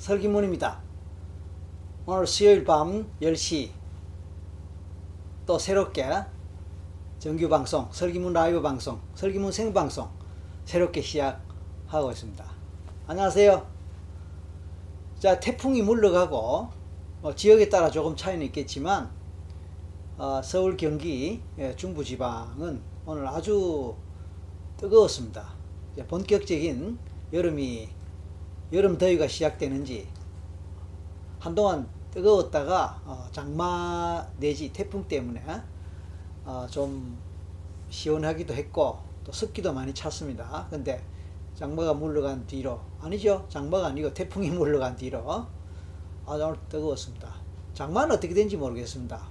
설기문입니다. 오늘 수요일 밤 10시 또 새롭게 정규방송, 설기문 라이브 방송, 설기문 생방송 새롭게 시작하고 있습니다. 안녕하세요. 자, 태풍이 물러가고 지역에 따라 조금 차이는 있겠지만 서울, 경기, 중부지방은 오늘 아주 뜨거웠습니다. 본격적인 여름 더위가 시작되는지 한동안 뜨거웠다가 장마 내지 태풍 때문에 좀 시원하기도 했고 또 습기도 많이 찼습니다. 근데 장마가 물러간 뒤로, 아니죠, 장마가 아니고 태풍이 물러간 뒤로 아주 뜨거웠습니다. 장마는 어떻게 되는지 모르겠습니다.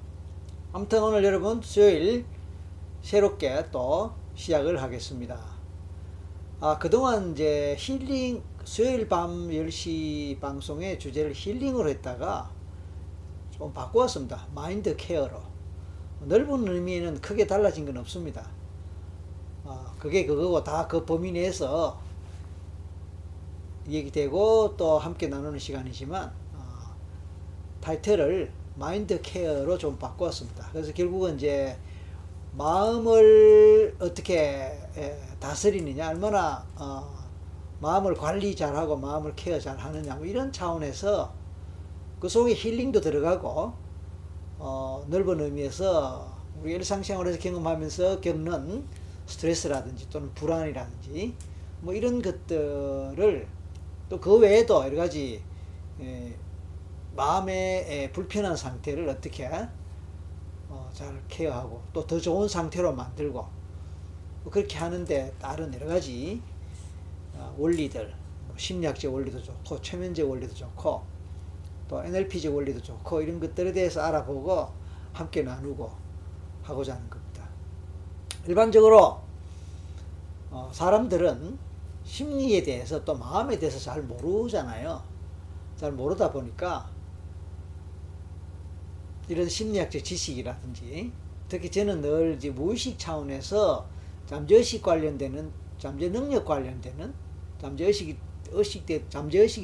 아무튼 오늘 여러분 수요일 새롭게 또 시작을 하겠습니다. 그동안 이제 힐링, 수요일 밤 10시 방송의 주제를 힐링으로 했다가 좀 바꾸었습니다. 마인드 케어로. 넓은 의미에는 크게 달라진 건 없습니다. 그게 그거고 다 그 범위 내에서 얘기되고 또 함께 나누는 시간이지만 타이틀을 마인드 케어로 좀 바꾸었습니다. 그래서 결국은 이제 마음을 어떻게 다스리느냐, 얼마나 마음을 관리 잘하고 마음을 케어 잘하느냐, 뭐 이런 차원에서 그 속에 힐링도 들어가고 넓은 의미에서 우리 일상생활에서 경험하면서 겪는 스트레스라든지 또는 불안이라든지 뭐 이런 것들을 또 그 외에도 여러 가지 마음의 불편한 상태를 어떻게 잘 케어하고 또 더 좋은 상태로 만들고 그렇게 하는데 다른 여러가지 원리들, 심리학적 원리도 좋고 최면적 원리도 좋고 또 NLP적 원리도 좋고 이런 것들에 대해서 알아보고 함께 나누고 하고자 하는 겁니다. 일반적으로 사람들은 심리에 대해서 또 마음에 대해서 잘 모르잖아요. 잘 모르다 보니까 이런 심리학적 지식이라든지, 특히 저는 늘 이제 무의식 차원에서 잠재의식 관련되는, 잠재능력 관련되는, 잠재의식이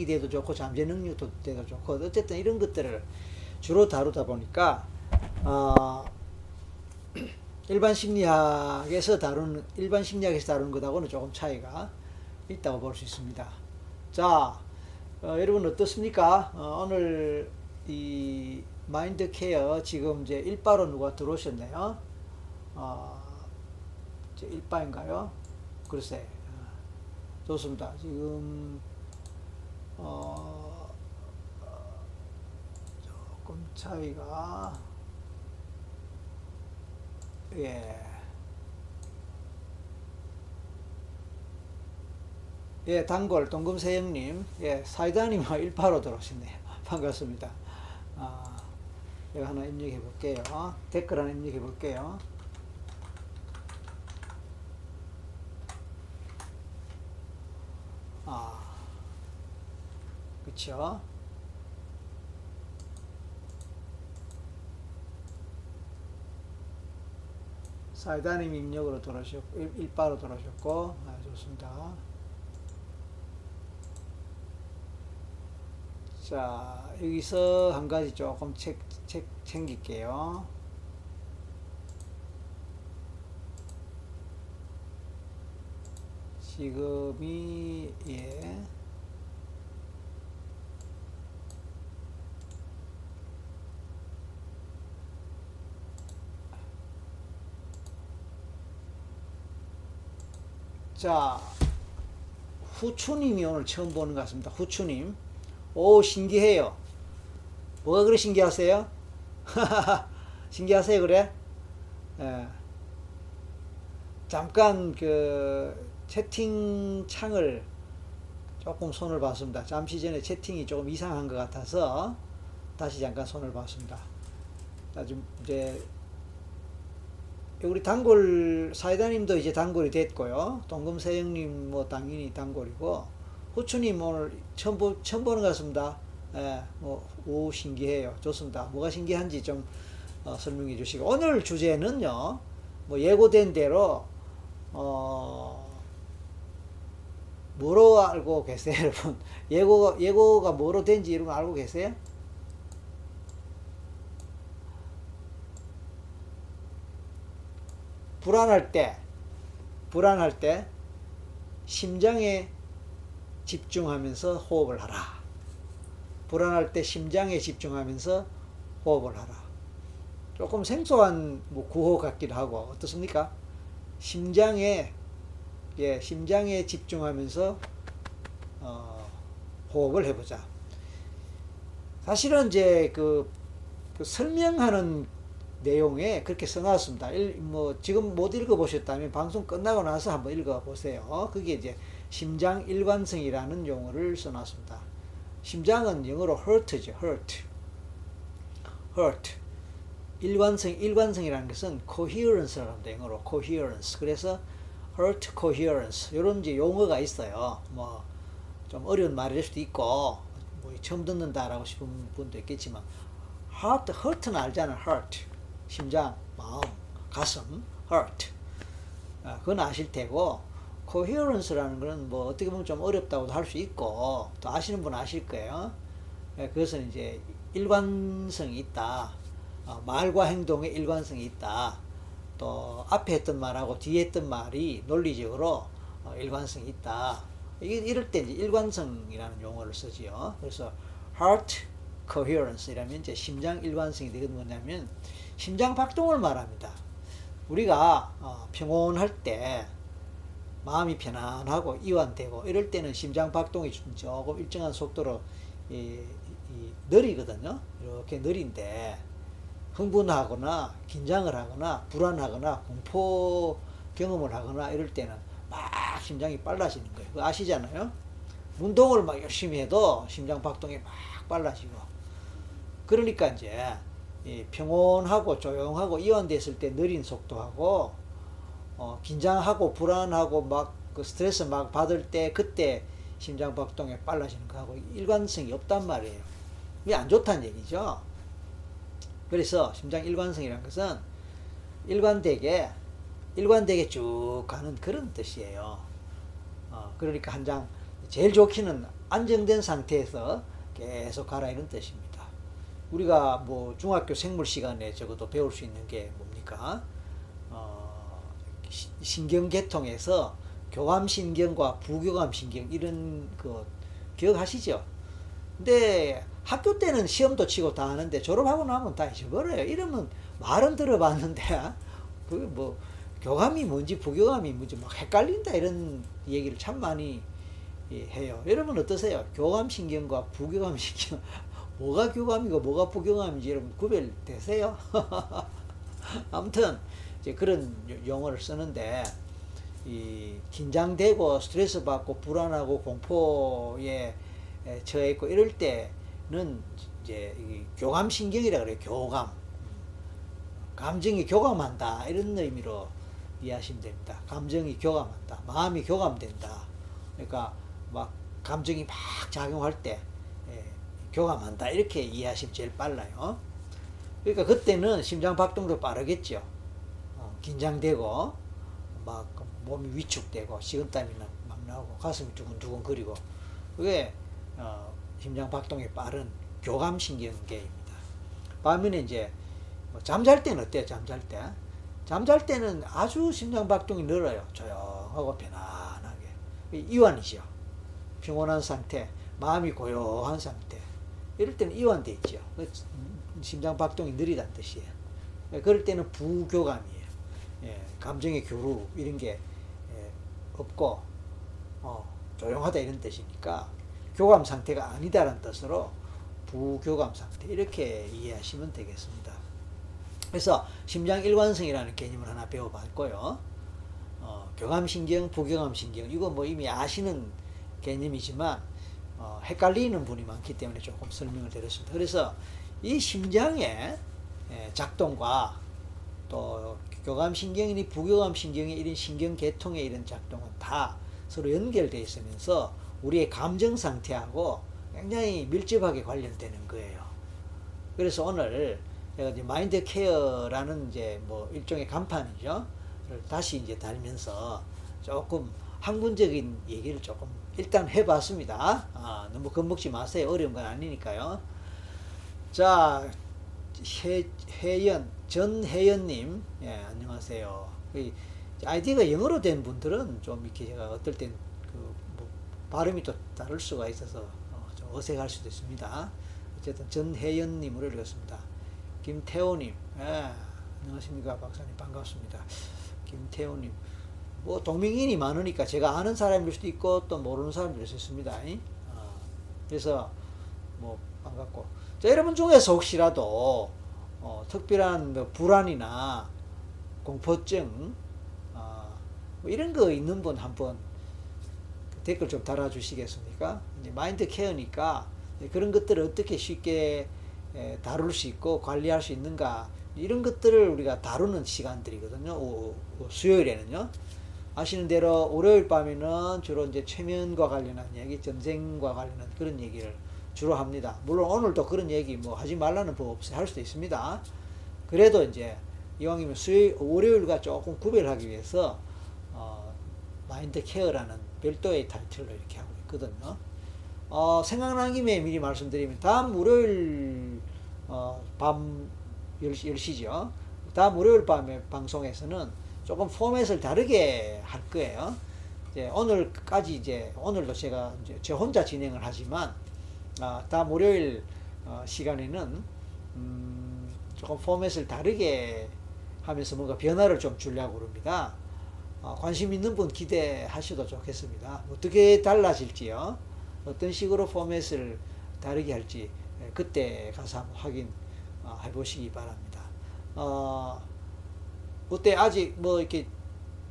돼도 좋고 잠재능력도 돼도 좋고 어쨌든 이런 것들을 주로 다루다 보니까 일반 심리학에서 다루는 것하고는 조금 차이가 있다고 볼 수 있습니다. 자, 여러분 어떻습니까? 오늘 이 마인드 케어 지금 이제 1바로 누가 들어오셨네요. 이제 1바인가요? 글쎄. 좋습니다. 지금 조금 차이가, 예, 단골 동금세형님, 예, 사이다님 1바로 들어오셨네요. 반갑습니다. 하나 입력해 볼게요. 댓글 하나 입력해 볼게요. 그쵸? 사이다님 입력으로 돌아오셨고, 일바로 돌아오셨고, 좋습니다. 자, 여기서 한 가지 조금 챙길게요. 지금이, 예. 자, 후추님이 오늘 처음 보는 것 같습니다. 후추님. 오, 신기해요. 뭐가 그래 신기하세요? 신기하세요 그래? 예. 잠깐 그 채팅창을 조금 손을 봤습니다. 잠시 전에 채팅이 조금 이상한 것 같아서 다시 잠깐 손을 봤습니다. 자, 지금 이제 우리 단골 사이다님도 이제 단골이 됐고요. 동금세형님 뭐 당연히 단골이고, 후추님 오늘 처음 보는 것 같습니다. 예, 오, 신기해요. 좋습니다. 뭐가 신기한지 좀 설명해 주시고, 오늘 주제는요, 예고된 대로 뭐로 알고 계세요, 여러분? 예고가 뭐로 된지 이런 거 알고 계세요? 불안할 때 심장에 집중하면서 호흡을 하라. 불안할 때 심장에 집중하면서 호흡을 하라. 조금 생소한 뭐 구호 같기도 하고 어떻습니까? 심장에 집중하면서 호흡을 해보자. 사실은 이제 그 설명하는 내용에 그렇게 써놨습니다. 뭐 지금 못 읽어보셨다면 방송 끝나고 나서 한번 읽어보세요. 그게 이제 심장 일관성이라는 용어를 써놨습니다. 심장은 영어로 heart죠. heart. 일관성이라는 것은 coherence라고 합니다. 영어로 coherence. 그래서 heart coherence 이런 이제 용어가 있어요. 뭐 좀 어려운 말일 수도 있고 뭐 처음 듣는다라고 싶은 분도 있겠지만 heart는 알잖아요. heart. 심장, 마음, 가슴, heart. 그건 아실 테고, coherence라는 거는 뭐 어떻게 보면 좀 어렵다고도 할 수 있고, 또 아시는 분 아실 거예요. 그것은 이제 일관성이 있다. 말과 행동에 일관성이 있다. 또 앞에 했던 말하고 뒤에 했던 말이 논리적으로 일관성이 있다. 이럴 때 이제 일관성이라는 용어를 쓰지요. 그래서 heart coherence 이라면 이제 심장 일관성이 되거든. 뭐냐면 심장 박동을 말합니다. 우리가 평온할 때 마음이 편안하고 이완되고 이럴 때는 심장 박동이 조금 일정한 속도로 느리거든요. 이렇게 느린데 흥분하거나 긴장을 하거나 불안하거나 공포 경험을 하거나 이럴 때는 막 심장이 빨라지는 거예요. 그거 아시잖아요. 운동을 막 열심히 해도 심장 박동이 막 빨라지고. 그러니까 이제 평온하고 조용하고 이완됐을 때 느린 속도하고 긴장하고 불안하고 막 그 스트레스 막 받을 때 그때 심장 박동이 빨라지는 거하고 일관성이 없단 말이에요. 이게 안 좋다는 얘기죠. 그래서 심장 일관성이라는 것은 일관되게 쭉 가는 그런 뜻이에요. 그러니까 한장 제일 좋기는 안정된 상태에서 계속 가라 이런 뜻입니다. 우리가 뭐 중학교 생물 시간에 적어도 배울 수 있는 게 뭡니까? 신경계통에서 교감신경과 부교감신경 이런 거 기억하시죠? 근데 학교 때는 시험도 치고 다 하는데 졸업하고 나면 다 잊어버려요. 이러면 말은 들어봤는데 그 뭐 교감이 뭔지 부교감이 뭔지 막 헷갈린다 이런 얘기를 참 많이 해요. 여러분 어떠세요? 교감신경과 부교감신경 뭐가 교감이고 뭐가 부교감인지 여러분 구별되세요? 아무튼 이제 그런 용어를 쓰는데 이 긴장되고 스트레스 받고 불안하고 공포에 처해 있고 이럴 때는 이제 교감신경이라 그래요. 교감. 감정이 교감한다 이런 의미로 이해하시면 됩니다. 감정이 교감한다. 마음이 교감된다. 그러니까 막 감정이 막 작용할 때 교감한다 이렇게 이해하시면 제일 빨라요. 그러니까 그때는 심장 박동도 빠르겠죠. 긴장되고 막 몸이 위축되고 식은땀이 막 나고 가슴이 두근두근 거리고 그게 심장 박동이 빠른 교감신경계입니다. 반면에 이제 뭐 잠잘 때는 어때요? 잠잘 때는 아주 심장 박동이 늘어요. 조용하고 편안하게 이완이죠. 평온한 상태, 마음이 고요한 상태. 이럴 때는 이완되어 있죠. 심장 박동이 느리다는 뜻이에요. 그럴 때는 부교감이에요. 감정의 교류 이런 게 없고 조용하다 이런 뜻이니까 교감 상태가 아니다라는 뜻으로 부교감 상태 이렇게 이해하시면 되겠습니다. 그래서 심장 일관성이라는 개념을 하나 배워봤고요. 교감신경, 부교감신경 이거 뭐 이미 아시는 개념이지만 헷갈리는 분이 많기 때문에 조금 설명을 드렸습니다. 그래서 이 심장의 작동과 또 교감신경이니 부교감신경의 이런 신경계통의 이런 작동은 다 서로 연결되어 있으면서 우리의 감정상태하고 굉장히 밀접하게 관련되는 거예요. 그래서 오늘 마인드 케어라는 이제 뭐 일종의 간판이죠. 다시 이제 달면서 조금 학문적인 얘기를 조금 일단 해봤습니다. 너무 겁먹지 마세요. 어려운 건 아니니까요. 자, 전혜연님, 예, 안녕하세요. 아이디가 영어로 된 분들은 좀 이렇게 제가 어떨 땐 뭐 발음이 또 다를 수가 있어서 좀 어색할 수도 있습니다. 어쨌든 전혜연님으로 읽었습니다. 김태호님, 예, 안녕하십니까 박사님, 반갑습니다. 김태호님, 뭐 동명인이 많으니까 제가 아는 사람일 수도 있고 또 모르는 사람일 수 있습니다. 그래서 뭐 반갑고, 자, 여러분 중에서 혹시라도 특별한 뭐 불안이나 공포증 뭐 이런 거 있는 분 한번 댓글 좀 달아주시겠습니까? 이제 마인드 케어니까 그런 것들을 어떻게 쉽게 다룰 수 있고 관리할 수 있는가, 이런 것들을 우리가 다루는 시간들이거든요. 수요일에는요, 아시는 대로 월요일 밤에는 주로 이제 최면과 관련한 이야기, 전쟁과 관련한 그런 얘기를 주로 합니다. 물론 오늘도 그런 얘기 뭐 하지 말라는 법 없이 할 수도 있습니다. 그래도 이제 이왕이면 수요일, 월요일과 조금 구별하기 위해서 마인드 케어라는 별도의 타이틀로 이렇게 하고 있거든요. 생각난 김에 미리 말씀드리면 다음 월요일 밤 10시죠. 다음 월요일 밤에 방송에서는 조금 포맷을 다르게 할 거예요. 이제 오늘까지, 이제 오늘도 제가 이제 저 혼자 진행을 하지만 다음 월요일 시간에는 조금 포맷을 다르게 하면서 뭔가 변화를 좀 주려고 합니다. 관심 있는 분 기대하셔도 좋겠습니다. 어떻게 달라질지요, 어떤 식으로 포맷을 다르게 할지 그때 가서 한번 확인해 보시기 바랍니다. 그때 아직 뭐 이렇게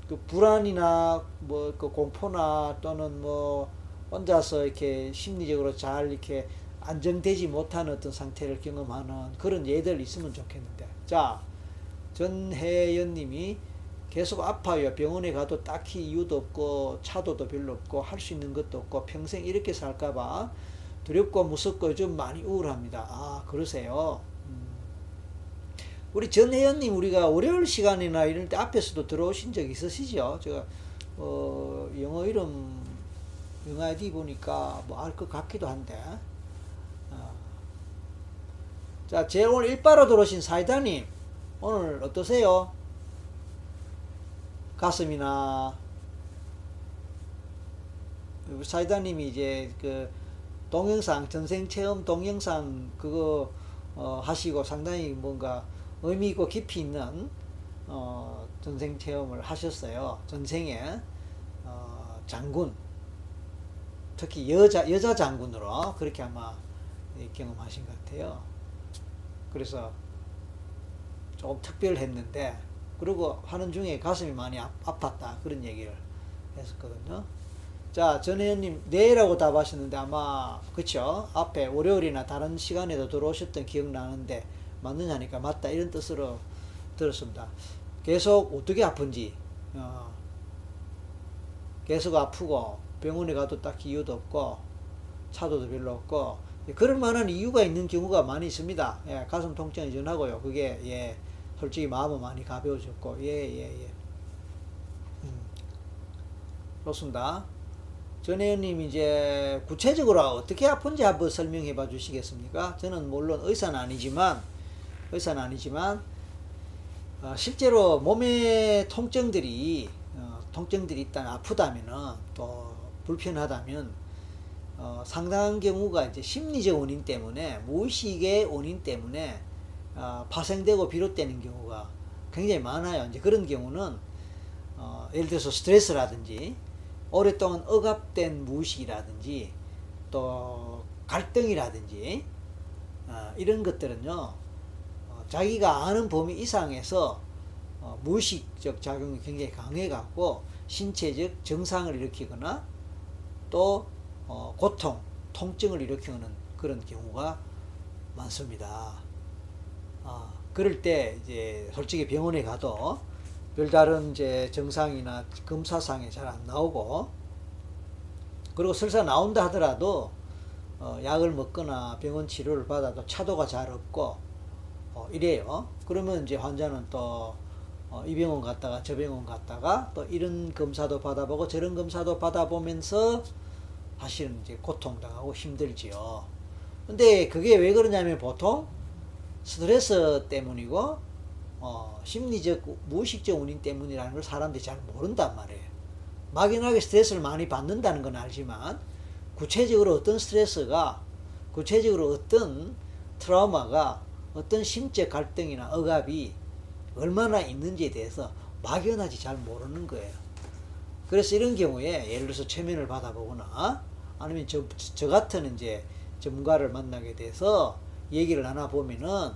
그 불안이나 뭐 그 공포나 또는 뭐 혼자서 이렇게 심리적으로 잘 이렇게 안정되지 못한 어떤 상태를 경험하는 그런 예들 있으면 좋겠는데, 자, 전혜연님이 계속 아파요. 병원에 가도 딱히 이유도 없고 차도도 별로 없고 할 수 있는 것도 없고 평생 이렇게 살까봐 두렵고 무섭고 요즘 많이 우울합니다. 아, 그러세요. 우리 전혜연님, 우리가 월요일 시간이나 이럴 때 앞에서도 들어오신 적 있으시죠? 제가 영어 이름, 영어 아이디 보니까 뭐 알 것 같기도 한데. 자, 제 오늘 일바로 들어오신 사이다님, 오늘 어떠세요? 가슴이나, 사이다님이 이제 그 동영상, 전생체험 동영상 그거 하시고 상당히 뭔가 의미 있고 깊이 있는 전생체험을 하셨어요. 전생에 장군, 특히 여자 장군으로 그렇게 아마 경험하신 것 같아요. 그래서 조금 특별했는데, 그리고 하는 중에 가슴이 많이 아팠다 그런 얘기를 했었거든요. 자, 전혜연님 네라고 답하셨는데 아마 그쵸, 앞에 월요일이나 다른 시간에도 들어오셨던 기억나는데 맞느냐니까 맞다 이런 뜻으로 들었습니다. 계속 어떻게 아픈지, 계속 아프고 병원에 가도 딱히 이유도 없고 차도도 별로 없고, 그럴 만한 이유가 있는 경우가 많이 있습니다. 예, 가슴 통증이 전하고요. 그게 예, 솔직히 마음은 많이 가벼워졌고, 예. 좋습니다. 전혜연님, 이제 구체적으로 어떻게 아픈지 한번 설명해 봐 주시겠습니까? 저는 물론 의사는 아니지만 실제로 몸에 통증들이 일단 아프다면은 또 불편하다면 상당한 경우가 이제 심리적 원인 때문에, 무의식의 원인 때문에 파생되고 비롯되는 경우가 굉장히 많아요. 이제 그런 경우는 예를 들어서 스트레스라든지 오랫동안 억압된 무의식이라든지 또 갈등이라든지 이런 것들은요, 자기가 아는 범위 이상에서 무의식적 작용이 굉장히 강해갖고 신체적 증상을 일으키거나 또 고통, 통증을 일으키는 그런 경우가 많습니다. 그럴 때 이제 솔직히 병원에 가도 별다른 이제 증상이나 검사상에 잘 안 나오고, 그리고 설사 나온다 하더라도 약을 먹거나 병원 치료를 받아도 차도가 잘 없고 이래요. 그러면 이제 환자는 또 이 병원 갔다가 저 병원 갔다가 또 이런 검사도 받아보고 저런 검사도 받아보면서 사실은 이제 고통당하고 힘들지요. 근데 그게 왜 그러냐면 보통 스트레스 때문이고 심리적 무의식적 원인 때문이라는 걸 사람들이 잘 모른단 말이에요. 막연하게 스트레스를 많이 받는다는 건 알지만 구체적으로 어떤 스트레스가, 구체적으로 어떤 트라우마가, 어떤 심적 갈등이나 억압이 얼마나 있는지에 대해서 막연하지 잘 모르는 거예요. 그래서 이런 경우에 예를 들어서 최면을 받아보거나 아니면 저 같은 이제 전문가를 만나게 돼서 얘기를 나눠보면은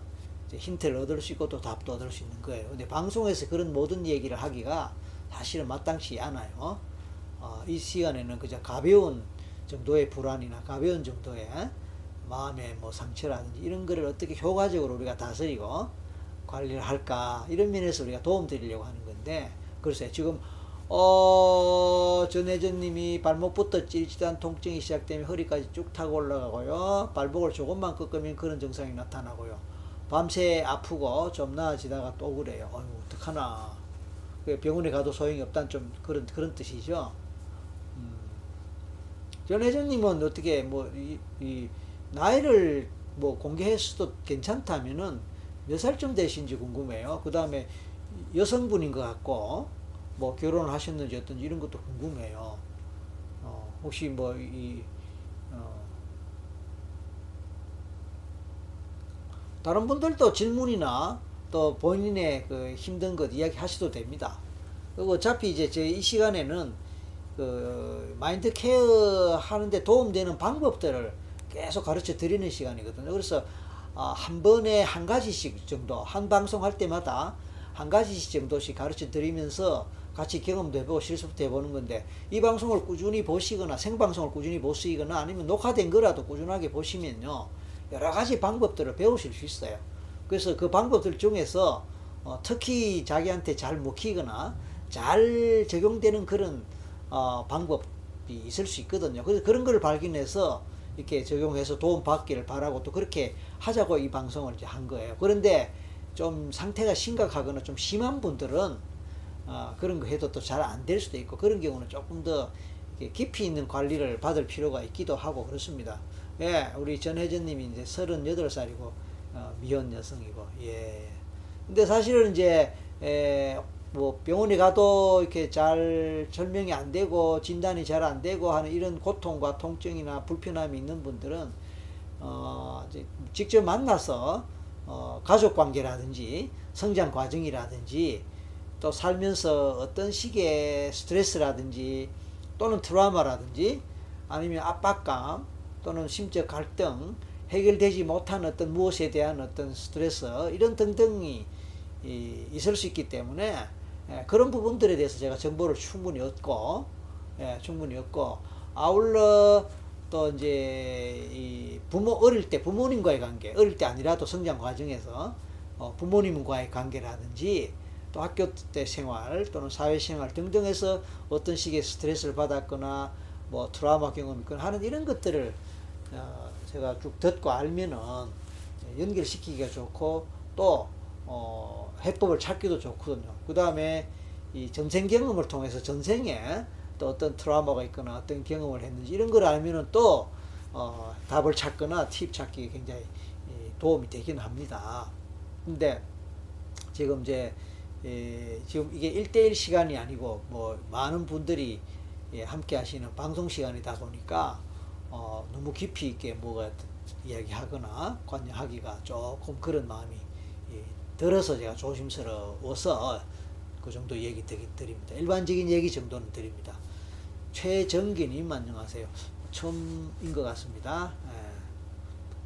힌트를 얻을 수 있고 또 답도 얻을 수 있는 거예요. 근데 방송에서 그런 모든 얘기를 하기가 사실은 마땅치 않아요. 이 시간에는 그저 가벼운 정도의 불안이나 가벼운 정도의 마음의 뭐 상처라든지 이런 거를 어떻게 효과적으로 우리가 다스리고 관리를 할까, 이런 면에서 우리가 도움드리려고 하는 건데, 글쎄 지금 전혜전님이 발목부터 찌릿한 통증이 시작되면 허리까지 쭉 타고 올라가고요. 발목을 조금만 꺾으면 그런 증상이 나타나고요. 밤새 아프고 좀 나아지다가 또 그래요. 어휴, 어떡하나. 병원에 가도 소용이 없다는 좀 그런 뜻이죠. 전혜전님은 어떻게 뭐 이 나이를 뭐 공개했어도 괜찮다면은 몇 살쯤 되신지 궁금해요. 그 다음에 여성분인 것 같고 뭐 결혼을 하셨는지 어떤지 이런 것도 궁금해요. 혹시 뭐 다른 분들도 질문이나 또 본인의 그 힘든 것 이야기 하셔도 됩니다. 그리고 어차피 이제 제 이 시간에는 그 마인드 케어 하는데 도움되는 방법들을 계속 가르쳐 드리는 시간이거든요. 그래서 한 번에 한 가지씩 정도, 한 방송 할 때마다 한 가지씩 정도씩 가르쳐 드리면서 같이 경험도 해보고 실습도 해보는 건데, 이 방송을 꾸준히 보시거나 생방송을 꾸준히 보시거나 아니면 녹화된 거라도 꾸준하게 보시면요 여러 가지 방법들을 배우실 수 있어요. 그래서 그 방법들 중에서 특히 자기한테 잘 먹히거나 잘 적용되는 그런 방법이 있을 수 있거든요. 그래서 그런 걸 발견해서 이렇게 적용해서 도움 받기를 바라고 또 그렇게 하자고 이 방송을 이제 한 거예요. 그런데 좀 상태가 심각하거나 좀 심한 분들은 그런 거 해도 또 잘 안 될 수도 있고, 그런 경우는 조금 더 깊이 있는 관리를 받을 필요가 있기도 하고 그렇습니다. 예, 우리 전혜전님이 이제 38살이고 미혼 여성이고, 예. 근데 사실은 이제 뭐 병원에 가도 이렇게 잘 설명이 안 되고 진단이 잘 안 되고 하는 이런 고통과 통증이나 불편함이 있는 분들은 이제 직접 만나서 가족관계라든지 성장 과정이라든지 또 살면서 어떤 식의 스트레스라든지 또는 트라우마라든지 아니면 압박감 또는 심적 갈등, 해결되지 못한 어떤 무엇에 대한 어떤 스트레스, 이런 등등이 있을 수 있기 때문에 그런 부분들에 대해서 제가 정보를 충분히 얻고, 아울러 또 이제 이 어릴 때 부모님과의 관계, 어릴 때 아니라도 성장 과정에서 부모님과의 관계라든지 또 학교 때 생활 또는 사회생활 등등에서 어떤 식의 스트레스를 받았거나 뭐 트라우마 경험이 있거나 하는 이런 것들을 제가 쭉 듣고 알면은 연결시키기가 좋고 또 해법을 찾기도 좋거든요. 그 다음에 이 전생 경험을 통해서 전생에 또 어떤 트라우마가 있거나 어떤 경험을 했는지 이런 걸 알면은 또 답을 찾거나 팁 찾기에 굉장히 도움이 되긴 합니다. 근데 지금 이제 지금 이게 1:1 시간이 아니고 뭐 많은 분들이 함께 하시는 방송 시간이다 보니까 너무 깊이 있게 뭐가 이야기하거나 관여하기가 조금 그런 마음이 들어서 제가 조심스러워서 그 정도 얘기 드립니다. 일반적인 얘기 정도는 드립니다. 최정기님 안녕하세요. 처음인 것 같습니다.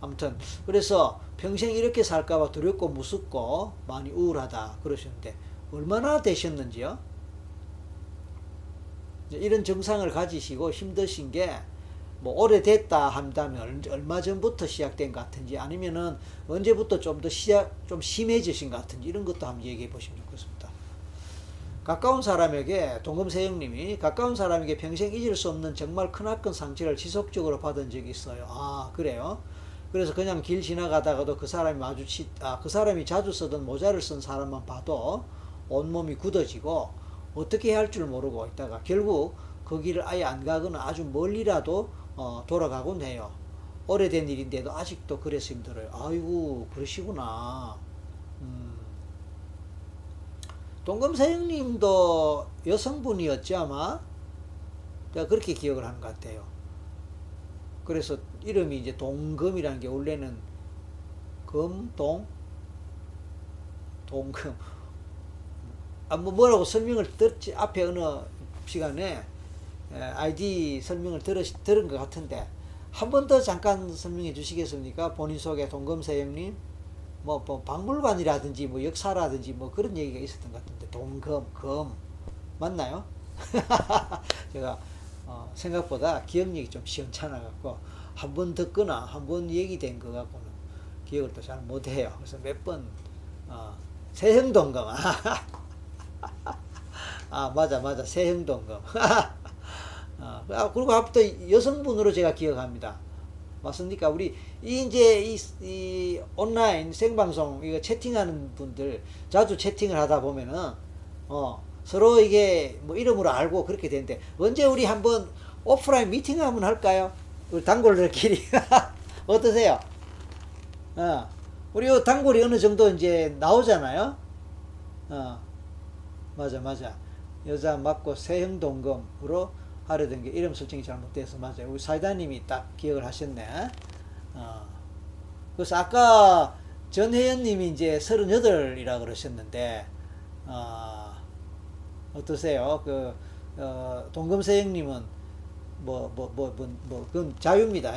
아무튼 그래서 평생 이렇게 살까봐 두렵고 무섭고 많이 우울하다 그러셨는데 얼마나 되셨는지요? 이런 증상을 가지시고 힘드신 게 뭐 오래됐다 한다면 얼마 전부터 시작된 것 같은지 아니면은 언제부터 좀 더 좀 심해지신 것 같은지 이런 것도 한번 얘기해 보시면 좋겠습니다. 가까운 사람에게, 동금세영님이 가까운 사람에게 평생 잊을 수 없는 정말 크나큰 상처를 지속적으로 받은 적이 있어요. 아, 그래요? 그래서 그냥 길 지나가다가도 그 사람이 그 사람이 자주 쓰던 모자를 쓴 사람만 봐도 온몸이 굳어지고 어떻게 해야 할 줄 모르고 있다가 결국 거기를 아예 안 가거나 아주 멀리라도 돌아가곤 해요. 오래된 일인데도 아직도 그래서 힘들어요. 아이고, 그러시구나. 동검사형님도 여성분이었지 아마? 제가 그렇게 기억을 하는 것 같아요. 그래서 이름이 이제 동검이라는 게 원래는 검, 동? 동검. 아, 뭐라고 설명을 듣지, 앞에 어느 시간에 아이디 설명을 들은 것 같은데, 한 번 더 잠깐 설명해 주시겠습니까? 본인 소개, 동검사형님. 뭐 박물관이라든지 뭐 역사라든지 뭐 그런 얘기가 있었던 것 같은데, 동검, 검 맞나요? 제가 생각보다 기억력이 좀 시원찮아 갖고 한 번 듣거나 한 번 얘기된 것 갖고는 기억을 또 잘 못해요. 그래서 몇 번 세형동검 아 맞아 세형동검 그리고 앞부터 여성분으로 제가 기억합니다. 맞습니까? 우리 이제 이 온라인 생방송 이거 채팅하는 분들 자주 채팅을 하다 보면은 서로 이게 뭐 이름으로 알고 그렇게 되는데, 언제 우리 한번 오프라인 미팅 한번 할까요? 우리 단골들끼리 어떠세요? 우리 요 단골이 어느 정도 이제 나오잖아요. 맞아 여자 맞고 세형동검으로 하려던 게 이름 설정이 잘못돼서 맞아요. 우리 사이다님이 딱 기억을 하셨네. 그래서 아까 전혜연님이 이제 38이라 그러셨는데, 어떠세요? 동검사형님은 그건 자유입니다.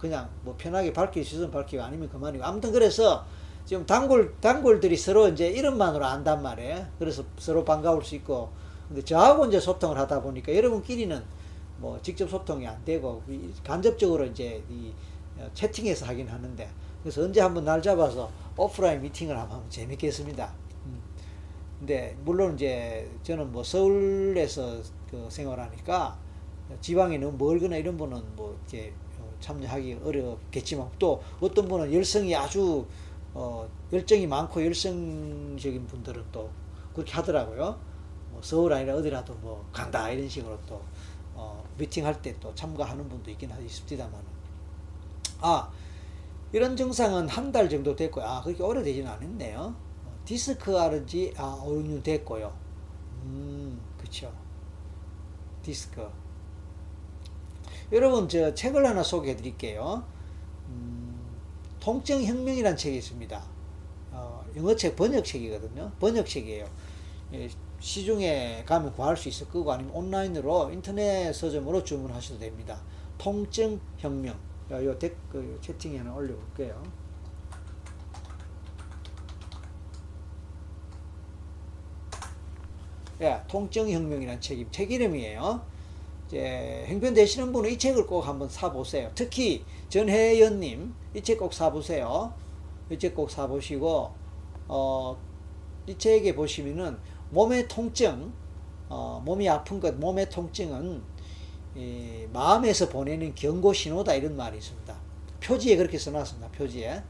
그냥 편하게 밝히시든 밝히고 아니면 그만이고. 아무튼 그래서 지금 단골들이 서로 이제 이름만으로 안단 말이에요. 그래서 서로 반가울 수 있고. 근데 저하고 이제 소통을 하다 보니까 여러분끼리는 뭐 직접 소통이 안 되고 간접적으로 이제 이 채팅에서 하긴 하는데, 그래서 언제 한번 날 잡아서 오프라인 미팅을 하면 재밌겠습니다. 근데 물론 이제 저는 뭐 서울에서 그 생활하니까 지방에 너무 멀거나 이런 분은 뭐 이렇게 참여하기 어렵겠지만, 또 어떤 분은 열성이 아주 열정이 많고 열성적인 분들은 또 그렇게 하더라고요. 서울 아니라 어디라도 뭐 간다 이런 식으로 또 미팅할 때 또 참가하는 분도 있긴 있습니다만, 이런 증상은 한 달 정도 됐고요. 그렇게 오래되지는 않았네요. 디스크 RNG 5, 6년 됐고요. 그쵸. 디스크. 여러분, 저 책을 하나 소개해 드릴게요. 통증혁명이라는 책이 있습니다. 영어책 번역책이거든요. 번역책이에요. 시중에 가면 구할 수 있을 거고, 아니면 온라인으로 인터넷 서점으로 주문하셔도 됩니다. 통증혁명. 요 댓글 채팅에 하나 올려볼게요. 통증혁명이라는 책 이름이에요. 이제 형편되시는 분은 이 책을 꼭 한번 사보세요. 특히 전혜연님, 이 책 꼭 사보세요. 이 책 꼭 사보시고, 이 책에 보시면은 몸의 통증, 몸이 아픈 것, 몸의 통증은 이 마음에서 보내는 경고신호다, 이런 말이 있습니다. 표지에 그렇게 써놨습니다. 표지에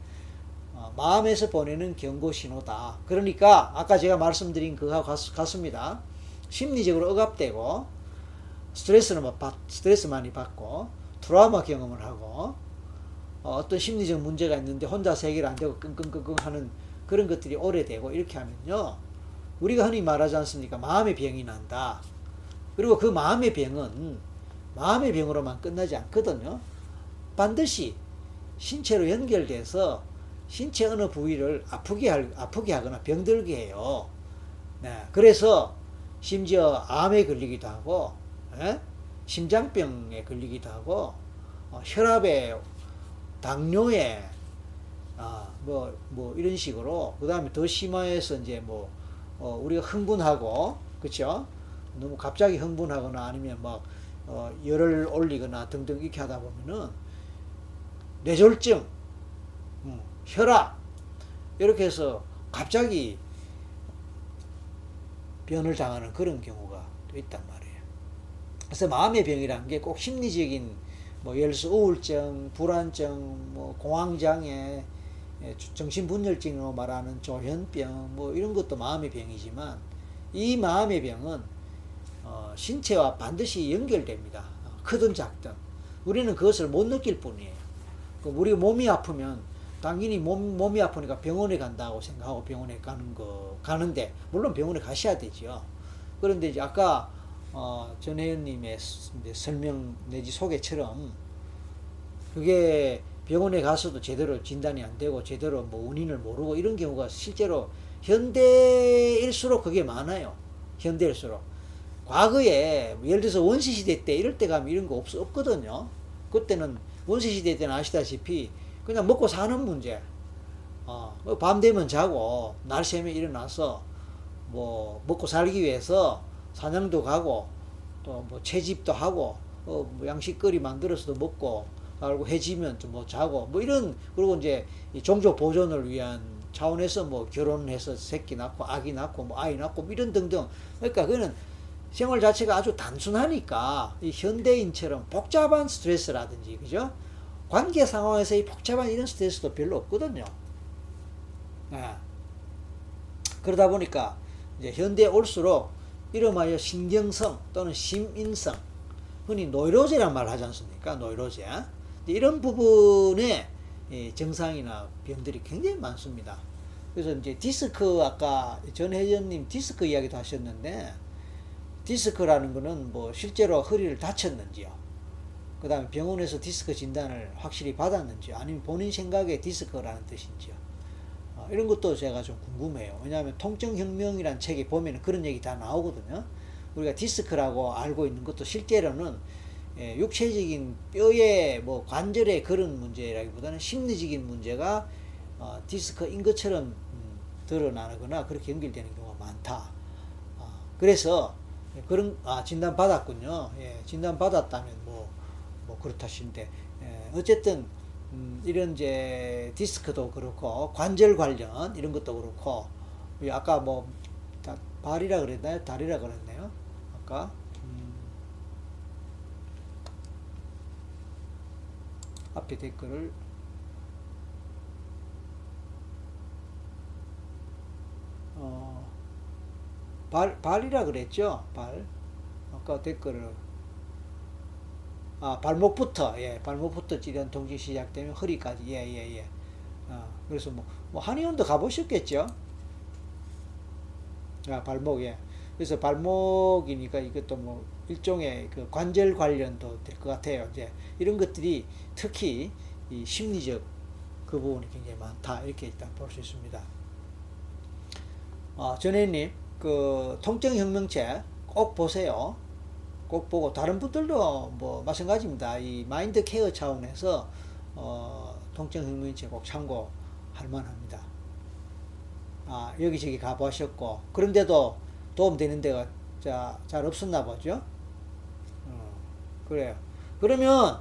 마음에서 보내는 경고신호다. 그러니까 아까 제가 말씀드린 그거와 같습니다. 심리적으로 억압되고, 스트레스 많이 받고, 트라우마 경험을 하고, 어떤 심리적 문제가 있는데 혼자서 해결 안 되고 끙끙끙끙 하는 그런 것들이 오래되고, 이렇게 하면요, 우리가 흔히 말하지 않습니까? 마음의 병이 난다. 그리고 그 마음의 병은 마음의 병으로만 끝나지 않거든요. 반드시 신체로 연결돼서 신체 어느 부위를 아프게 하거나 병들게 해요. 그래서 심지어 암에 걸리기도 하고, 심장병에 걸리기도 하고, 혈압에, 당뇨에, 이런 식으로. 그 다음에 더 심화해서 이제 우리가 흥분하고, 그쵸? 너무 갑자기 흥분하거나 아니면 막 열을 올리거나 등등 이렇게 하다 보면은 뇌졸중, 혈압, 이렇게 해서 갑자기 변을 당하는 그런 경우가 있단 말이에요. 그래서 마음의 병이라는 게 꼭 심리적인, 예를 들어서 우울증, 불안증, 공황장애, 정신분열증으로 말하는 조현병, 이런 것도 마음의 병이지만, 이 마음의 병은 신체와 반드시 연결됩니다. 크든 작든. 우리는 그것을 못 느낄 뿐이에요. 우리 몸이 아프면 당연히 몸이 아프니까 병원에 간다고 생각하고 병원에 가는데 물론 병원에 가셔야 되죠. 그런데 이제 아까 전 회원님의 설명 내지 소개처럼 그게 병원에 가서도 제대로 진단이 안 되고 제대로 뭐 원인을 모르고 이런 경우가 실제로 현대일수록 그게 많아요. 현대일수록. 과거에 예를 들어서 원시시대 때 이럴 때 가면 이런 거 없거든요. 그때는 원시시대 때는 아시다시피 그냥 먹고 사는 문제. 밤 되면 자고 날 새면 일어나서 뭐 먹고 살기 위해서 사냥도 가고 또 뭐 채집도 하고 뭐 양식거리 만들어서도 먹고 그리고 해지면 또 뭐 자고 뭐 이런, 그리고 이제 이 종족 보존을 위한 차원에서 뭐 결혼해서 새끼 낳고 아기 낳고 뭐 아이 낳고 뭐 이런 등등. 그러니까 그거는 생활 자체가 아주 단순하니까 이 현대인처럼 복잡한 스트레스라든지 그죠? 관계 상황에서 이 복잡한 이런 스트레스도 별로 없거든요. 네. 그러다 보니까 이제 현대에 올수록 이름하여 신경성 또는 심인성, 흔히 노이로제란 말을 하지 않습니까? 노이로제. 이런 부분에 증상이나 병들이 굉장히 많습니다. 그래서 이제 디스크, 아까 전 회원님 디스크 이야기도 하셨는데, 디스크라는 거는 뭐 실제로 허리를 다쳤는지요, 그 다음에 병원에서 디스크 진단을 확실히 받았는지요, 아니면 본인 생각에 디스크라는 뜻인지요, 이런 것도 제가 좀 궁금해요. 왜냐하면 통증혁명이라는 책에 보면 그런 얘기 다 나오거든요. 우리가 디스크라고 알고 있는 것도 실제로는 육체적인 뼈의 뭐 관절의 그런 문제라기보다는 심리적인 문제가 디스크인 것처럼 드러나거나 그렇게 연결되는 경우가 많다. 그래서 그런 진단 받았군요. 예, 진단 받았다면 뭐 그렇다신데, 어쨌든 이런 이제 디스크도 그렇고 관절 관련 이런 것도 그렇고, 아까 뭐 발이라 그랬나요? 다리라 그랬네요. 아까 앞에 댓글을 발이라 그랬죠? 발. 아까 댓글을 발목부터, 예, 발목부터 질환 통증 시작되면 허리까지, 예. 그래서 뭐 한의원도 가보셨겠죠? 발목에. 그래서 발목이니까 이것도 뭐 일종의 그 관절 관련도 될 것 같아요. 이제 이런 것들이 특히 이 심리적 그 부분이 굉장히 많다, 이렇게 일단 볼 수 있습니다. 전혜님, 그 통증혁명책 꼭 보세요. 꼭 보고 다른 분들도 뭐 마찬가지입니다. 이 마인드 케어 차원에서 통증혁명책 꼭 참고할 만합니다. 여기저기 가보셨고 그런데도 도움되는 데가 잘 없었나 보죠. 그래요. 그러면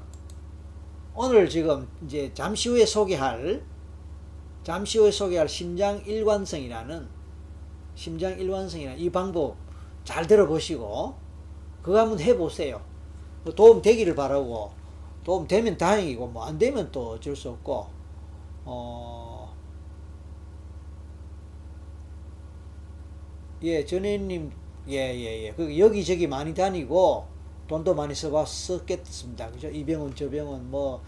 오늘 지금 이제 잠시 후에 소개할 심장일관성이라는 이 방법 잘 들어보시고 그거 한번 해보세요. 도움 되기를 바라고, 도움 되면 다행이고 뭐 안 되면 또 어쩔 수 없고. 예, 전혜님, 예. 그 여기저기 많이 다니고 돈도 많이 써봤었겠습니다. 그죠? 이 병원 저 병원 뭐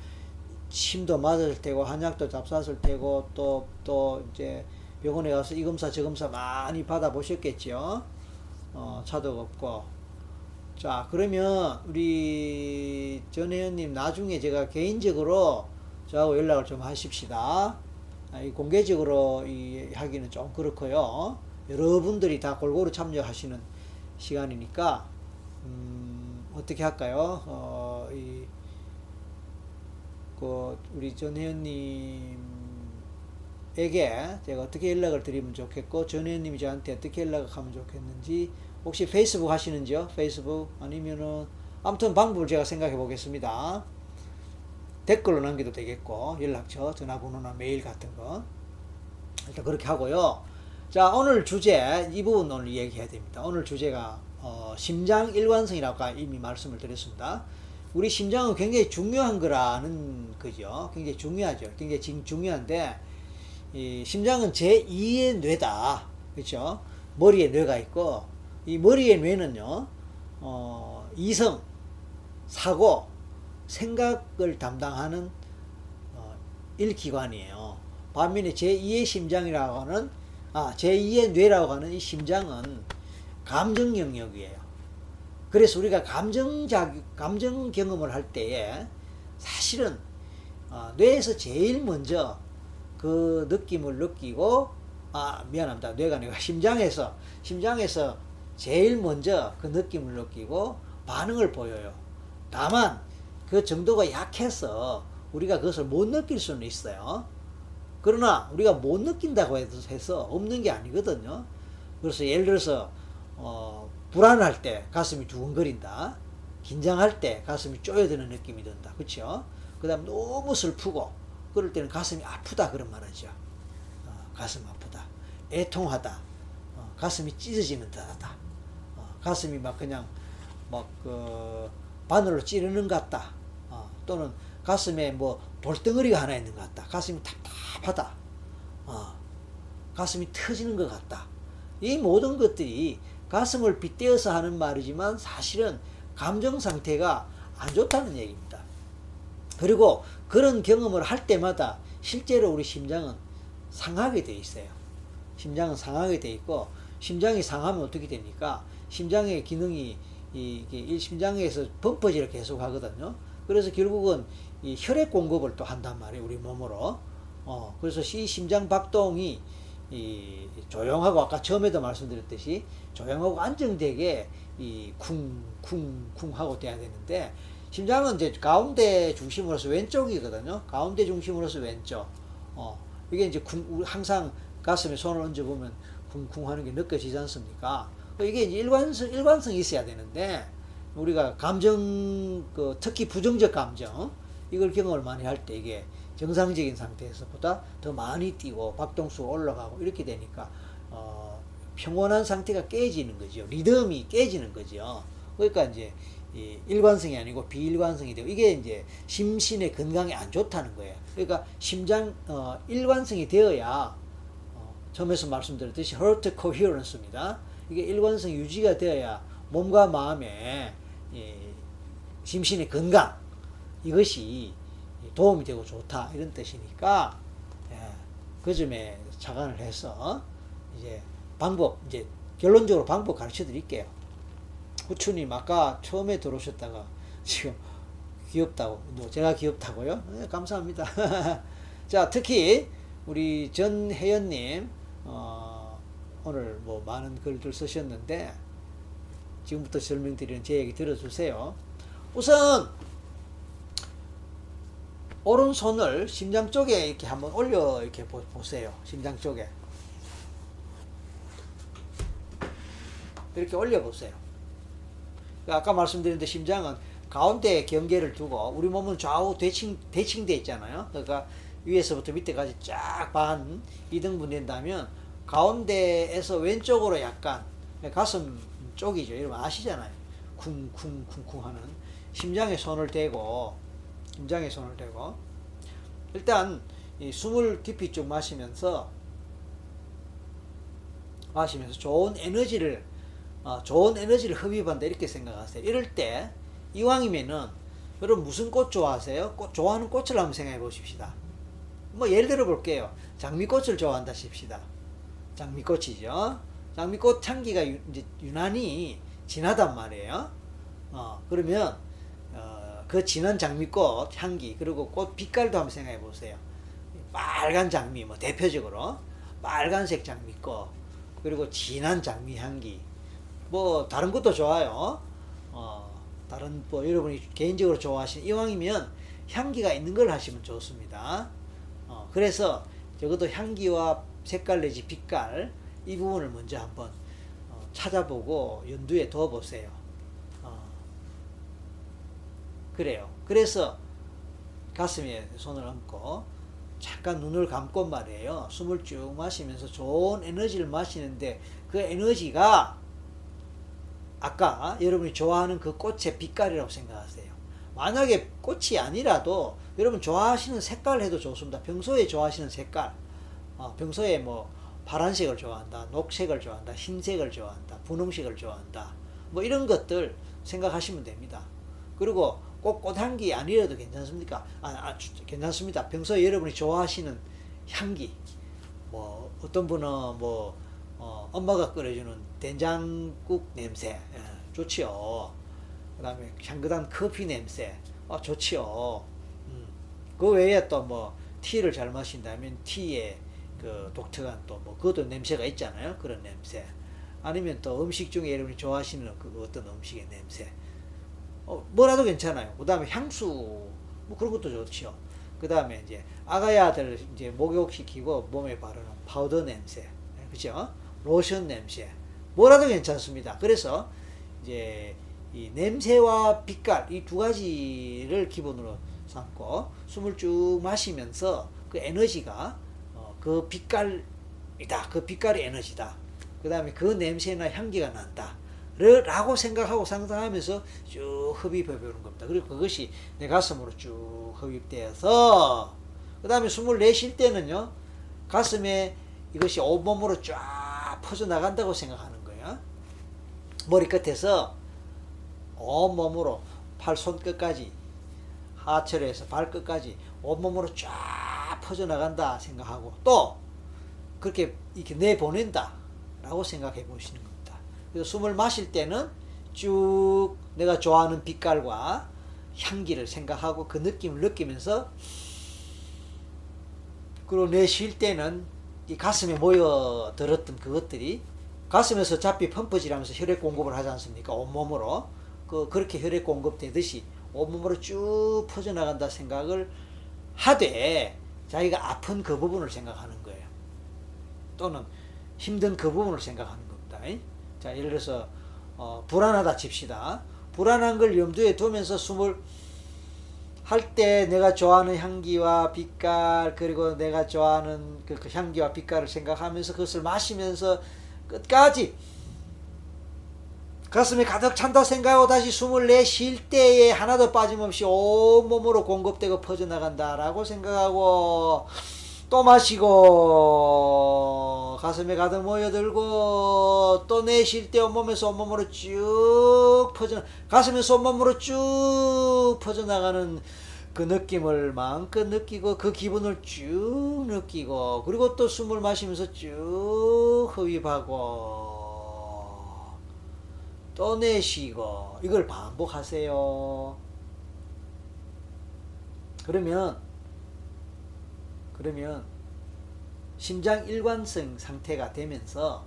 침도 맞았을 테고 한약도 잡쌌을 테고 또 이제 병원에 가서 이 검사 저 검사 많이 받아보셨겠죠? 차도 없고. 자, 그러면 우리 전혜원님 나중에 제가 개인적으로 저하고 연락을 좀 하십시다. 공개적으로 하기는 좀 그렇고요. 여러분들이 다 골고루 참여하시는 시간이니까 어떻게 할까요? 우리 전 회원님에게 제가 어떻게 연락을 드리면 좋겠고, 전 회원님이 저한테 어떻게 연락하면 좋겠는지, 혹시 페이스북 하시는지요? 페이스북 아니면은 아무튼 방법을 제가 생각해 보겠습니다. 댓글로 남겨도 되겠고, 연락처, 전화번호나 메일 같은 거 일단 그렇게 하고요. 자, 오늘 주제, 이 부분 오늘 얘기해야 됩니다. 오늘 주제가 심장일관성이라고 아까 이미 말씀을 드렸습니다. 우리 심장은 굉장히 중요한 거라는 거죠. 굉장히 중요하죠. 굉장히 중요한데, 이 심장은 제2의 뇌다. 그렇죠? 머리에 뇌가 있고, 이 머리의 뇌는요, 이성, 사고, 생각을 담당하는 일기관이에요. 반면에 제2의 심장이라고 하는, 제2의 뇌라고 하는 이 심장은 감정 영역이에요. 그래서 우리가 감정 경험을 할 때에 사실은 뇌에서 제일 먼저 그 느낌을 느끼고, 미안합니다. 뇌가 아니고 심장에서 제일 먼저 그 느낌을 느끼고 반응을 보여요. 다만 그 정도가 약해서 우리가 그것을 못 느낄 수는 있어요. 그러나 우리가 못 느낀다고 해서 없는 게 아니거든요. 그래서 예를 들어서 불안할 때 가슴이 두근거린다, 긴장할 때 가슴이 쪼여드는 느낌이 든다, 그렇죠? 그 다음 너무 슬프고 그럴 때는 가슴이 아프다 그런 말이죠. 가슴 아프다, 애통하다, 가슴이 찢어지는 듯하다, 가슴이 막 그냥 막 바늘로 찌르는 것 같다, 또는 가슴에 뭐 돌덩어리가 하나 있는 것 같다, 가슴이 답답하다, 가슴이 터지는 것 같다. 이 모든 것들이 가슴을 빗대어서 하는 말이지만 사실은 감정 상태가 안 좋다는 얘기입니다. 그리고 그런 경험을 할 때마다 실제로 우리 심장은 상하게 돼 있어요. 심장은 상하게 돼 있고, 심장이 상하면 어떻게 됩니까? 심장의 기능이 이 심장에서 범퍼질을 계속 하거든요. 그래서 결국은 이 혈액 공급을 또 한단 말이에요, 우리 몸으로. 그래서 이 심장 박동이 이 조용하고, 아까 처음에도 말씀드렸듯이 조용하고 안정되게 이 쿵쿵쿵 하고 돼야 되는데, 심장은 이제 가운데 중심으로서 왼쪽이거든요. 가운데 중심으로서 왼쪽. 이게 이제 항상 가슴에 손을 얹어 보면 쿵쿵 하는 게 느껴지지 않습니까? 이게 이제 일관성이 있어야 되는데, 우리가 감정, 특히 부정적 감정, 이걸 경험을 많이 할 때 이게 정상적인 상태에서 보다 더 많이 뛰고 박동수가 올라가고 이렇게 되니까 평온한 상태가 깨지는 거죠. 리듬이 깨지는 거죠. 그러니까 이제 일관성이 아니고 비일관성이 되고, 이게 이제 심신의 건강에 안 좋다는 거예요. 그러니까 심장 일관성이 되어야, 처음에서 말씀드렸듯이 heart coherence입니다. 이게 일관성 유지가 되어야 몸과 마음의 심신의 건강, 이것이 도움이 되고 좋다, 이런 뜻이니까, 그 점에 착안을 해서 이제 이제 결론적으로 방법 가르쳐 드릴게요. 후추님 아까 처음에 들어오셨다가 지금 귀엽다고, 제가 귀엽다고요? 감사합니다. 자, 특히 우리 전혜연님 오늘 뭐 많은 글들 쓰셨는데 지금부터 설명드리는 제 얘기 들어주세요. 우선 오른손을 심장 쪽에 이렇게 한번 올려 이렇게 보세요. 심장 쪽에 이렇게 올려 보세요. 아까 말씀드렸는데 심장은 가운데 경계를 두고, 우리 몸은 좌우 대칭돼 있잖아요. 그러니까 위에서부터 밑에까지 쫙 반 2등분 된다면 가운데에서 왼쪽으로 약간, 가슴 쪽이죠. 여러분 아시잖아요. 쿵쿵쿵쿵 하는, 심장에 손을 대고 일단 이 숨을 깊이 쭉 마시면서 좋은 에너지를 흡입한다, 이렇게 생각하세요. 이럴 때 이왕이면은, 여러분 무슨 꽃 좋아하세요? 좋아하는 꽃을 한번 생각해 보십시다. 뭐 예를 들어 볼게요. 장미꽃을 좋아한다 칩시다. 장미꽃이죠. 장미꽃 향기가 이제 유난히 진하단 말이에요. 그러면 그 진한 장미꽃 향기, 그리고 꽃 빛깔도 한번 생각해 보세요. 빨간 장미, 뭐 대표적으로 빨간색 장미꽃, 그리고 진한 장미 향기. 뭐 다른 것도 좋아요. 다른 뭐 여러분이 개인적으로 좋아하시는, 이왕이면 향기가 있는 걸 하시면 좋습니다. 그래서 적어도 향기와 색깔 내지 빛깔, 이 부분을 먼저 한번 찾아보고 연두에 둬 보세요. 그래요. 그래서 가슴에 손을 얹고 잠깐 눈을 감고 말이에요. 숨을 쭉 마시면서 좋은 에너지를 마시는데, 그 에너지가 아까 여러분이 좋아하는 그 꽃의 빛깔이라고 생각하세요. 만약에 꽃이 아니라도 여러분 좋아하시는 색깔을 해도 좋습니다. 평소에 좋아하시는 색깔, 평소에 뭐 파란색을 좋아한다, 녹색을 좋아한다, 흰색을 좋아한다, 분홍색을 좋아한다, 뭐 이런 것들 생각하시면 됩니다. 그리고 꽃 향기 아니어도 괜찮습니까? 괜찮습니다. 평소에 여러분이 좋아하시는 향기, 뭐 어떤 분은 뭐 엄마가 끓여주는 된장국 냄새, 좋지요. 그 다음에 향긋한 커피 냄새, 좋지요. 그 외에 또 뭐 티를 잘 마신다면 티에 그 독특한 또 뭐 그것도 냄새가 있잖아요. 그런 냄새. 아니면 또 음식 중에 여러분이 좋아하시는 그 어떤 음식의 냄새, 뭐라도 괜찮아요. 그 다음에 향수, 뭐 그런 것도 좋지요. 그 다음에 이제 아가야들 이제 목욕시키고 몸에 바르는 파우더 냄새, 그죠? 로션 냄새, 뭐라도 괜찮습니다. 그래서 이제 이 냄새와 빛깔, 이 두 가지를 기본으로 삼고 숨을 쭉 마시면서 그 에너지가 그 빛깔이다, 그 빛깔이 에너지다, 그 다음에 그 냄새나 향기가 난다 라고 생각하고 상상하면서 쭉 흡입해 보는 겁니다. 그리고 그것이 내 가슴으로 쭉 흡입되어서, 그 다음에 숨을 내쉴 때는요, 가슴에 이것이 온몸으로 쫙 퍼져나간다고 생각하는 거예요. 머리끝에서 온몸으로 팔 손끝까지, 하체로 해서 발끝까지 온몸으로 쫙 퍼져나간다 생각하고, 또 그렇게 이렇게 내보낸다 라고 생각해 보시는 겁니다. 그래서 숨을 마실 때는 쭉 내가 좋아하는 빛깔과 향기를 생각하고 그 느낌을 느끼면서, 그리고 내쉴 때는 이 가슴에 모여들었던 그것들이 가슴에서 잡히 펌프질하면서 혈액 공급을 하지 않습니까? 온몸으로. 그렇게 혈액 공급되듯이 온몸으로 쭉 퍼져나간다 생각을 하되, 자기가 아픈 그 부분을 생각하는 거예요. 또는 힘든 그 부분을 생각하는 겁니다. 자, 예를 들어서 불안하다 칩시다. 불안한 걸 염두에 두면서 숨을 할 때 내가 좋아하는 향기와 빛깔, 그리고 내가 좋아하는 그 향기와 빛깔을 생각하면서 그것을 마시면서 끝까지 가슴이 가득 찬다 생각하고 다시 숨을 내쉴 때에 하나도 빠짐없이 온몸으로 공급되고 퍼져나간다라고 생각하고, 또 마시고 가슴에 가득 모여들고, 또 내쉴 때 온몸에서 온몸으로 쭉 가슴에서 온몸으로 쭉 퍼져나가는 그 느낌을 마음껏 느끼고, 그 기분을 쭉 느끼고, 그리고 또 숨을 마시면서 쭉 흡입하고 또 내쉬고, 이걸 반복하세요. 그러면 심장 일관성 상태가 되면서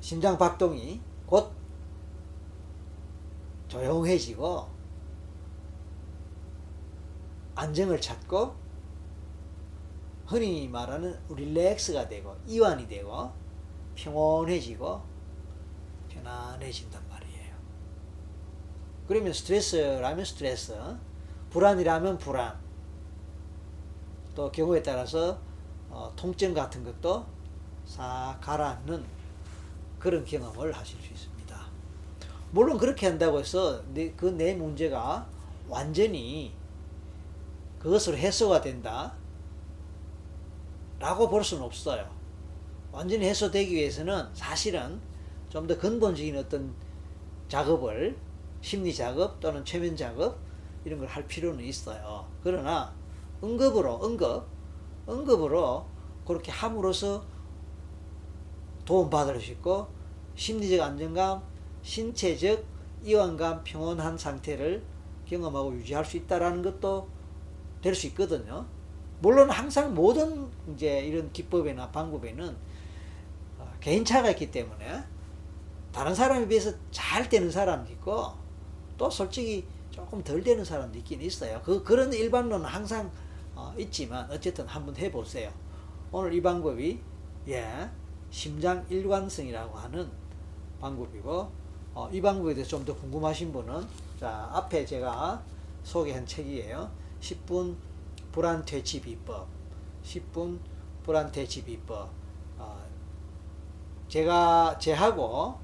심장 박동이 곧 조용해지고 안정을 찾고, 흔히 말하는 릴렉스가 되고 이완이 되고 평온해지고 편안해진단 말이에요. 그러면 스트레스라면 스트레스, 불안이라면 불안, 또 경우에 따라서 통증 같은 것도 싹 가라앉는 그런 경험을 하실 수 있습니다. 물론 그렇게 한다고 해서 내 문제가 완전히 그것으로 해소가 된다 라고 볼 수는 없어요. 완전히 해소되기 위해서는 사실은 좀 더 근본적인 어떤 작업을, 심리작업 또는 최면작업 이런 걸 할 필요는 있어요. 그러나 응급으로 그렇게 함으로써 도움받을 수 있고, 심리적 안정감, 신체적 이완감, 평온한 상태를 경험하고 유지할 수 있다라는 것도 될 수 있거든요. 물론 항상 모든 이제 이런 기법이나 방법에는 개인차가 있기 때문에 다른 사람에 비해서 잘 되는 사람도 있고, 또 솔직히 조금 덜 되는 사람도 있긴 있어요. 그런 일반론은 항상 있지만, 어쨌든 한번 해보세요. 오늘 이 방법이 심장 일관성이라고 하는 방법이고, 이 방법에 대해서 좀 더 궁금하신 분은 앞에 제가 소개한 책이에요. 10분 불안 퇴치 비법, 10분 불안 퇴치 비법. 제하고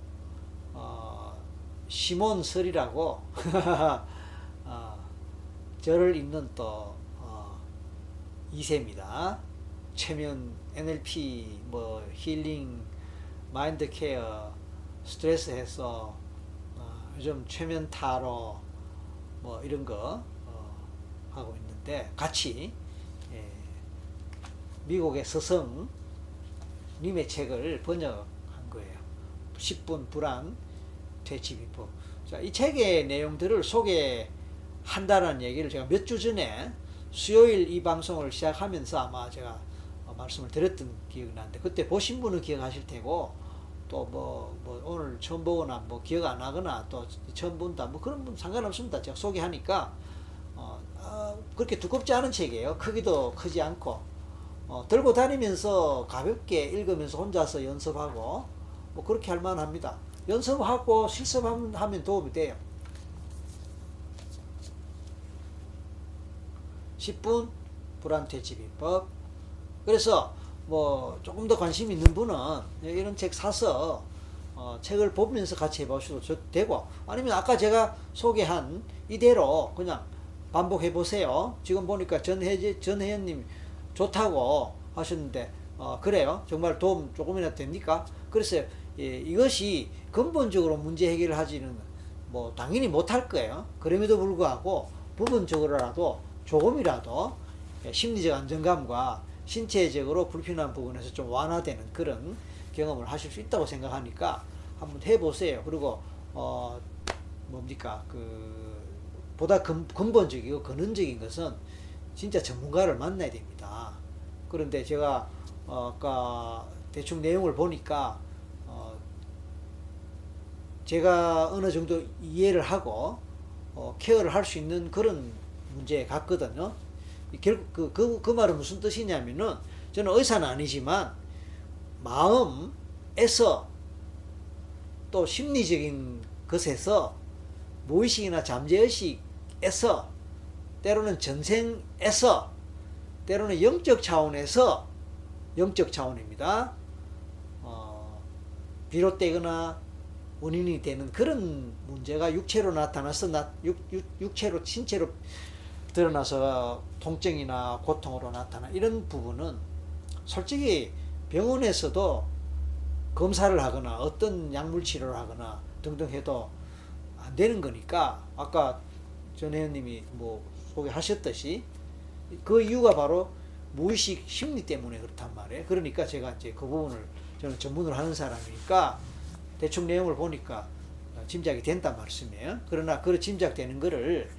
시몬설이라고 저를 잇는 또 이세입니다. 최면, NLP, 뭐 힐링, 마인드 케어, 스트레스 해소, 요즘 최면 타로 뭐 이런 거 하고 있는데, 같이 미국의 서성 님의 책을 번역한 거예요. 10분 불안 퇴치 비법. 자, 이 책의 내용들을 소개한다는 얘기를 제가 몇 주 전에 수요일 이 방송을 시작하면서 아마 제가 말씀을 드렸던 기억이 나는데, 그때 보신 분은 기억하실 테고, 또 뭐 오늘 처음 보거나 뭐 기억 안 나거나 또 처음 본다 뭐 그런 분 상관없습니다. 제가 소개하니까 그렇게 두껍지 않은 책이에요. 크기도 크지 않고 들고 다니면서 가볍게 읽으면서 혼자서 연습하고 뭐 그렇게 할 만합니다. 연습하고 실습하면 도움이 돼요. 10분 불안퇴치 비법. 그래서 뭐 조금 더 관심 있는 분은 이런 책 사서 책을 보면서 같이 해보셔도 되고, 아니면 아까 제가 소개한 이대로 그냥 반복해 보세요. 지금 보니까 전혜연님 좋다고 하셨는데 그래요? 정말 도움 조금이나 됩니까? 그래서 이것이 근본적으로 문제 해결을 하지는 뭐 당연히 못할 거예요. 그럼에도 불구하고 부분적으로라도 조금이라도 심리적 안정감과 신체적으로 불편한 부분에서 좀 완화되는 그런 경험을 하실 수 있다고 생각하니까 한번 해보세요. 그리고 뭡니까, 보다 근본적이고 근원적인 것은 진짜 전문가를 만나야 됩니다. 그런데 제가 아까 대충 내용을 보니까 제가 어느 정도 이해를 하고 케어를 할 수 있는 그런 문제에 갔거든요. 결국 그 말은 무슨 뜻이냐면은, 저는 의사는 아니지만 마음에서 또 심리적인 것에서 무의식이나 잠재의식에서, 때로는 전생에서, 때로는 영적 차원에서, 영적 차원입니다, 비롯되거나 원인이 되는 그런 문제가 육체로 나타나서 육체로 신체로 드러나서 통증이나 고통으로 나타나, 이런 부분은 솔직히 병원에서도 검사를 하거나 어떤 약물치료를 하거나 등등 해도 안 되는 거니까, 아까 전혜연님이 뭐 소개하셨듯이 그 이유가 바로 무의식 심리 때문에 그렇단 말이에요. 그러니까 제가 이제 그 부분을 저는 전문을 하는 사람이니까 대충 내용을 보니까 짐작이 된단 말씀이에요. 그러나 그 짐작되는 거를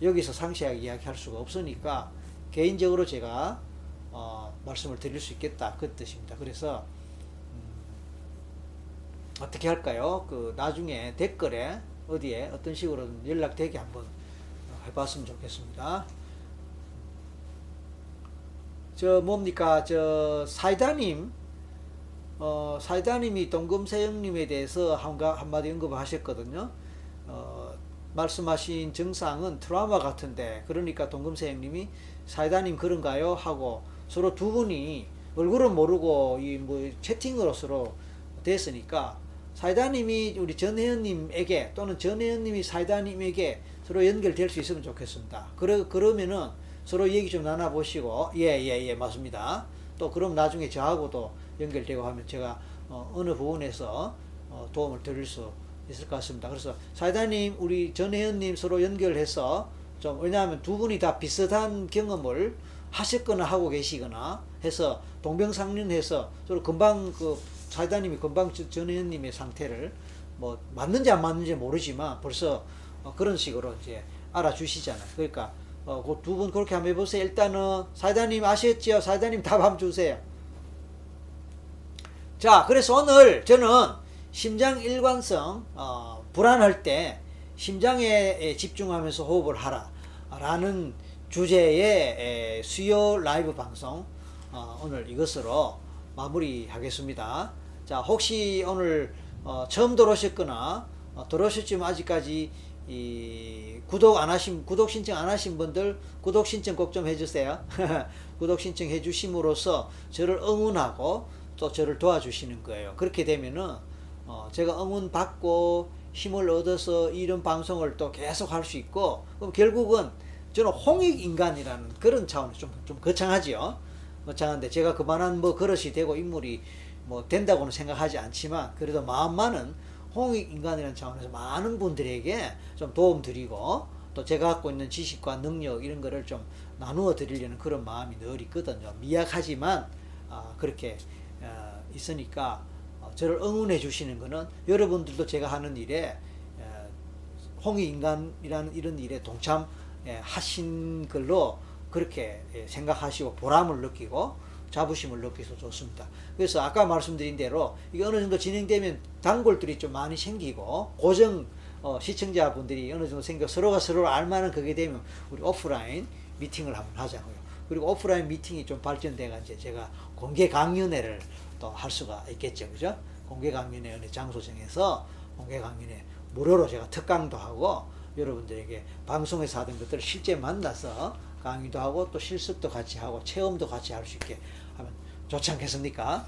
여기서 상세하게 이야기할 수가 없으니까 개인적으로 제가 말씀을 드릴 수 있겠다, 그 뜻입니다. 그래서 어떻게 할까요? 나중에 댓글에 어디에 어떤 식으로든 연락되게 한번 해봤으면 좋겠습니다. 저 사이다님, 사이다님이 동금세영님에 대해서 한마디 언급하셨거든요. 말씀하신 증상은 트라우마 같은데, 그러니까 동금세영님이 사이다님 그런가요? 하고 서로 두 분이 얼굴은 모르고 뭐 채팅으로 서로 됐으니까, 사이다님이 우리 전혜연님에게 또는 전혜연님이 사이다님에게 서로 연결될 수 있으면 좋겠습니다. 그러면은 서로 얘기 좀 나눠보시고, 예, 맞습니다. 또 그럼 나중에 저하고도 연결되고 하면 제가 어느 부분에서 도움을 드릴 수 있을 것 같습니다. 그래서 사이다님, 우리 전혜연님 서로 연결해서 좀, 왜냐하면 두 분이 다 비슷한 경험을 하셨거나 하고 계시거나 해서 동병상련해서 서로 금방 사이다님이 금방 전혜연님의 상태를 뭐 맞는지 안 맞는지 모르지만 벌써 그런 식으로 이제 알아주시잖아요. 그러니까 그 두 분 그렇게 한번 해보세요. 일단은 사이다님 아셨지요? 사이다님 답 한번 주세요. 자, 그래서 오늘 저는 심장 일관성, 불안할 때 심장에 집중하면서 호흡을 하라 라는 주제의 수요 라이브 방송, 오늘 이것으로 마무리하겠습니다. 자, 혹시 오늘 처음 들어오셨거나 들어오셨지만 아직까지 구독 신청 안 하신 분들, 구독 신청 꼭 좀 해주세요. 구독 신청 해주심으로써 저를 응원하고 또 저를 도와주시는 거예요. 그렇게 되면은 제가 응원받고 힘을 얻어서 이런 방송을 또 계속 할 수 있고, 그럼 결국은 저는 홍익인간이라는 그런 차원에서 좀 거창하지요. 거창한데 제가 그만한 뭐 그릇이 되고 인물이 뭐 된다고는 생각하지 않지만, 그래도 마음만은 홍익인간이라는 차원에서 많은 분들에게 좀 도움드리고 또 제가 갖고 있는 지식과 능력 이런 거를 좀 나누어 드리려는 그런 마음이 늘 있거든요. 미약하지만 그렇게 있으니까 저를 응원해 주시는 거는 여러분들도 제가 하는 일에 홍익인간이라는 이런 일에 동참하신 걸로 그렇게 생각하시고 보람을 느끼고 자부심을 느끼셔서 좋습니다. 그래서 아까 말씀드린 대로 이게 어느 정도 진행되면 단골들이 좀 많이 생기고 고정 시청자분들이 어느 정도 생겨 서로가 서로를 알만한 그게 되면 우리 오프라인 미팅을 한번 하자고요. 그리고 오프라인 미팅이 좀 발전돼가 이제 제가 공개 강연회를 또 할 수가 있겠죠, 그죠? 공개 강연회 어느 장소 정해서 공개 강연회 무료로 제가 특강도 하고 여러분들에게 방송에서 하던 것들을 실제 만나서 강의도 하고 또 실습도 같이 하고 체험도 같이 할 수 있게 하면 좋지 않겠습니까?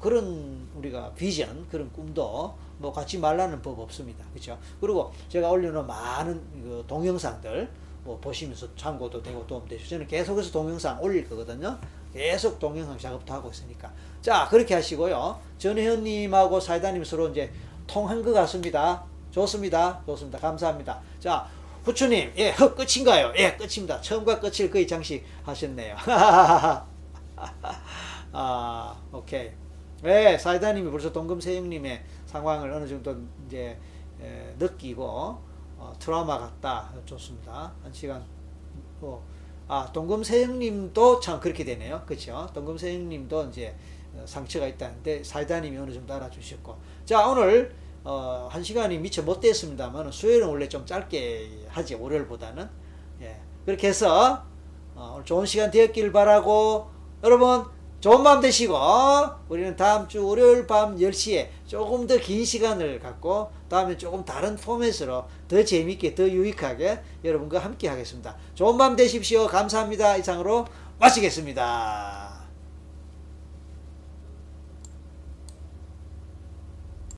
그런 우리가 비전, 그런 꿈도 뭐 갖지 말라는 법 없습니다. 그렇죠? 그리고 제가 올려놓은 많은 그 동영상들 뭐 보시면서 참고도 되고 도움되시고 저는 계속해서 동영상 올릴 거거든요. 계속 동영상 작업도 하고 있으니까. 자, 그렇게 하시고요. 전혜연님하고 사이다님 서로 이제 통한 것 같습니다. 좋습니다. 좋습니다. 감사합니다. 자, 후추님, 예, 끝인가요? 예, 끝입니다. 처음과 끝을 거의 장식하셨네요. 오케이. 예, 사이다님이 벌써 동금세형님의 상황을 어느 정도 이제 느끼고 트라우마 같다. 좋습니다. 한 시간. 동금세형님도 참 그렇게 되네요. 그렇죠? 동금세형님도 이제 상처가 있다는데 사이다님이 어느 정도 알아주셨고. 자, 오늘. 한 시간이 미처 못 됐습니다만 수요일은 원래 좀 짧게 하지 월요일보다는. 예, 그렇게 해서 오늘 좋은 시간 되었길 바라고 여러분 좋은 밤 되시고 우리는 다음 주 월요일 밤 10시에 조금 더 긴 시간을 갖고 다음에 조금 다른 포맷으로 더 재미있게 더 유익하게 여러분과 함께 하겠습니다. 좋은 밤 되십시오. 감사합니다. 이상으로 마치겠습니다.